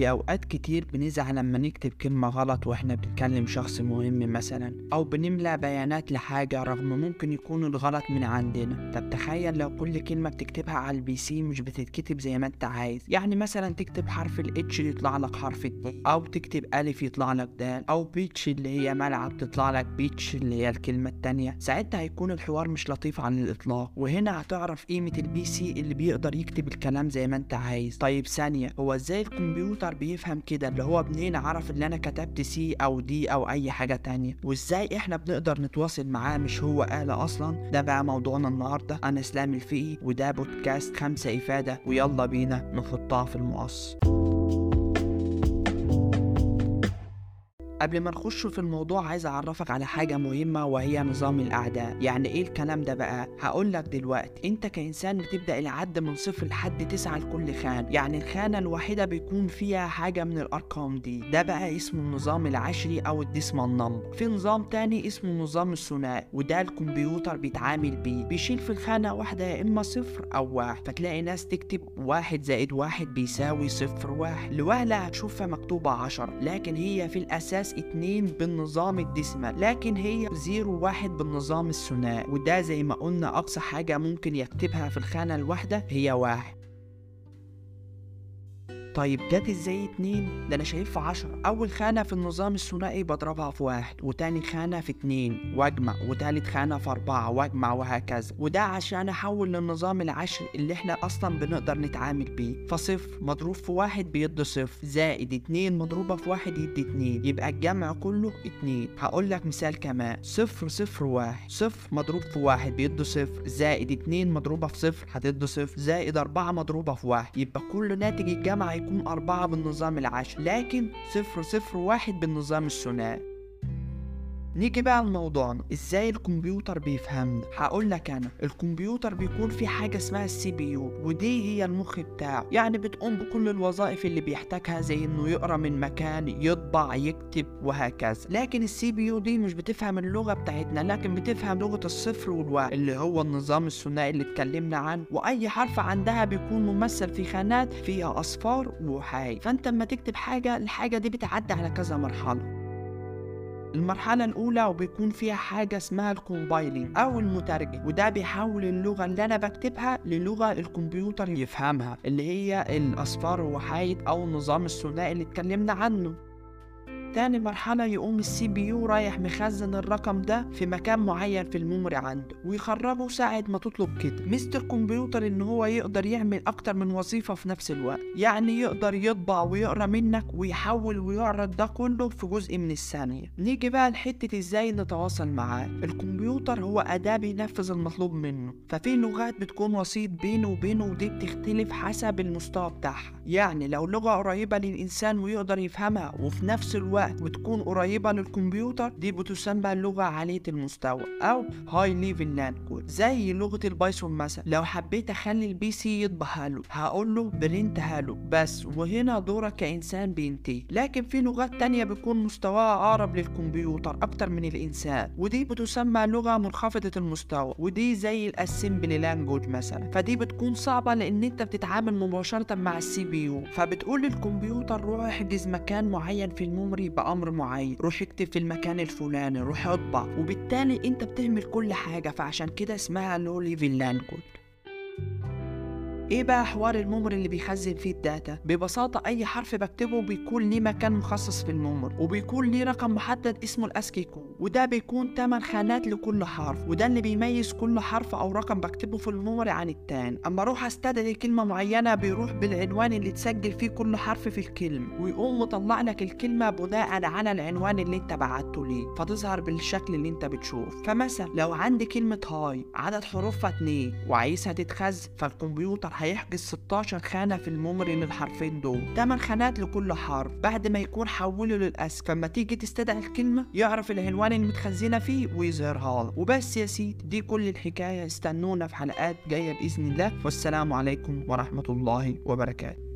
في اوقات كتير بنزعل لما نكتب كلمة غلط واحنا بنتكلم شخص مهم مثلا، او بنملأ بيانات لحاجة رغم ممكن يكون الغلط من عندنا. طب تخيل لو كل كلمة بتكتبها على البيسي مش بتتكتب زي ما انت عايز، يعني مثلا تكتب حرف الاتش يطلع لك حرف الد، او تكتب الف يطلع لك دال، او بيتش اللي هي ملعب تطلع لك بيتش اللي هي الكلمة التانية. ساعتها هيكون الحوار مش لطيف عن الاطلاق، وهنا هتعرف قيمة البيسي اللي بيقدر يكتب الكلام زي ما انت عايز. طيب ثانية، هو ازاي الكمبيوتر بيفهم كده؟ اللي هو منين عرف اللي انا كتبت سي او دي او اي حاجة تانية؟ وازاي احنا بنقدر نتواصل معاه مش هو آلة اصلا؟ ده بقى موضوعنا النهاردة. انا اسلام الفقي وده بودكاست 5 افادة، ويلا بينا نحطها في المقص. قبل ما نخش في الموضوع عايز اعرفك على حاجة مهمة، وهي نظام الاعداد. يعني ايه الكلام ده بقى؟ هقولك دلوقتي. انت كإنسان بتبدأ العد من 0 لحد 9 لكل خان، يعني الخانة الواحدة بيكون فيها حاجة من الارقام دي. ده بقى اسمه النظام العشري او الديسمال نمبر. في نظام تاني اسمه النظام الثنائي، وده الكمبيوتر بيتعامل بيه، بيشيل في الخانة واحدة يا اما 0 او 1. فتلاقي ناس تكتب 1 زائد 1 بيساوي 0 1، لوهلة هتشوفها مكتوبة 10، لكن هي في الاساس 2 بالنظام الديسمال، لكن هي 0 1 بالنظام الثنائي. وده زي ما قلنا اقصى حاجة ممكن يكتبها في الخانة الواحدة هي 1. طيب جت ازاي 2؟ ده انا شايف في 10. اول خانة في النظام الثنائي بضربها في 1، وتاني خانة في 2 واجمع، وتالت خانة في 4 واجمع، وهكذا. وده عشان احول للنظام العشر اللي احنا اصلا بنقدر نتعامل بيه. فصفر مضروب في 1 بيدي 0، زائد 2 مضروبة في 1 يدي 2، يبقى الجمع كله 2. هقول لك مثال كمان. 0 0 1، 0 مضروب في 1 بيدي 0، زائد 2 مضروبة في 0 هتدي 0، زائد 4 مضروبة في 1، يبقى كل ناتج الجمع يكون 4 بالنظام العشر، لكن 0 0 1 بالنظام الثنائي. نيجي بقى لموضوعنا، ازاي الكمبيوتر بيفهمنا؟ هقول لك انا، الكمبيوتر بيكون في حاجه اسمها CPU، ودي هي المخ بتاعه، يعني بتقوم بكل الوظائف اللي بيحتاجها زي انه يقرا من مكان، يطبع، يكتب، وهكذا. لكن CPU دي مش بتفهم اللغه بتاعتنا، لكن بتفهم لغه الصفر والواحد اللي هو النظام الثنائي اللي اتكلمنا عنه، واي حرف عندها بيكون ممثل في خانات فيها اصفار وحاي. فانت لما تكتب حاجه، الحاجه دي بتعدي على كذا مرحله. المرحلة الأولى وبيكون فيها حاجة اسمها الكومبايلنج أو المترجم، وده بيحول اللغة اللي أنا بكتبها للغة الكمبيوتر يفهمها، اللي هي الأصفار وحايد أو النظام الثنائي اللي اتكلمنا عنه. تاني مرحلة يقوم الCPU رايح مخزن الرقم ده في مكان معين في الميموري عنده، ويخرجه ساعة ما تطلب كده. ميزة الكمبيوتر ان هو يقدر يعمل اكتر من وظيفة في نفس الوقت، يعني يقدر يطبع ويقرا منك ويحول ويعرض ده كله في جزء من الثانية. نيجي بقى لحتة ازاي نتواصل معاه. الكمبيوتر هو أداة بينفذ المطلوب منه، ففي لغات بتكون وسيط بينه وبينه، ودي بتختلف حسب المستوى بتاعها. يعني لو لغة قريبة للإنسان ويقدر يفهمها وفي نفس الوقت وتكون قريبة للكمبيوتر، دي بتسمى اللغة عالية المستوى أو هاي ليفل لانجويج، زي لغة البايثون مثلا. لو حبيت أخلي البي سي يطبعها له، هقول له برنت هالو بس، وهنا دورك كإنسان بينتهي. لكن في لغات تانية بيكون مستواها أقرب للكمبيوتر أكتر من الإنسان، ودي بتسمى لغة منخفضة المستوى، ودي زي الأسمبلي لانجويج مثلا. فدي بتكون صعبة لأن أنت بتتعامل مباشرة مع CPU، فبتقول للكمبيوتر روح احجز مكان معين في الميموري بأمر معين، روح اكتب في المكان الفلاني، روح اطبع، وبالتالي انت بتهمل كل حاجة. فعشان كده اسمها لو ليفل لانجويج. ايه بقى حوار الميموري اللي بيخزن فيه الداتا؟ ببساطه اي حرف بكتبه بيكون ليه مكان مخصص في الميموري، وبيكون ليه رقم محدد اسمه الاسكي كود، وده بيكون 8 خانات لكل حرف، وده اللي بيميز كل حرف او رقم بكتبه في الميموري عن التاني. اما اروح استدعي كلمه معينه، بيروح بالعنوان اللي تسجل فيه كل حرف في الكلمه، ويقوم مطلع لك الكلمه بناء على العنوان اللي انت بعته ليه، فتظهر بالشكل اللي انت بتشوف. فمثلا لو عندي كلمه هاي عدد حروفها 2 وعايزها تتخزن، فالكمبيوتر هيحجز 16 خانة في الميموري للحرفين دول، 8 خانات لكل حرف بعد ما يكون حوله للأسك. فما تيجي تستدعي الكلمة يعرف العنوان اللي متخزنة فيه ويظهرها له. وبس يا سيدي، دي كل الحكاية. استنونا في حلقات جاية بإذن الله، والسلام عليكم ورحمة الله وبركاته.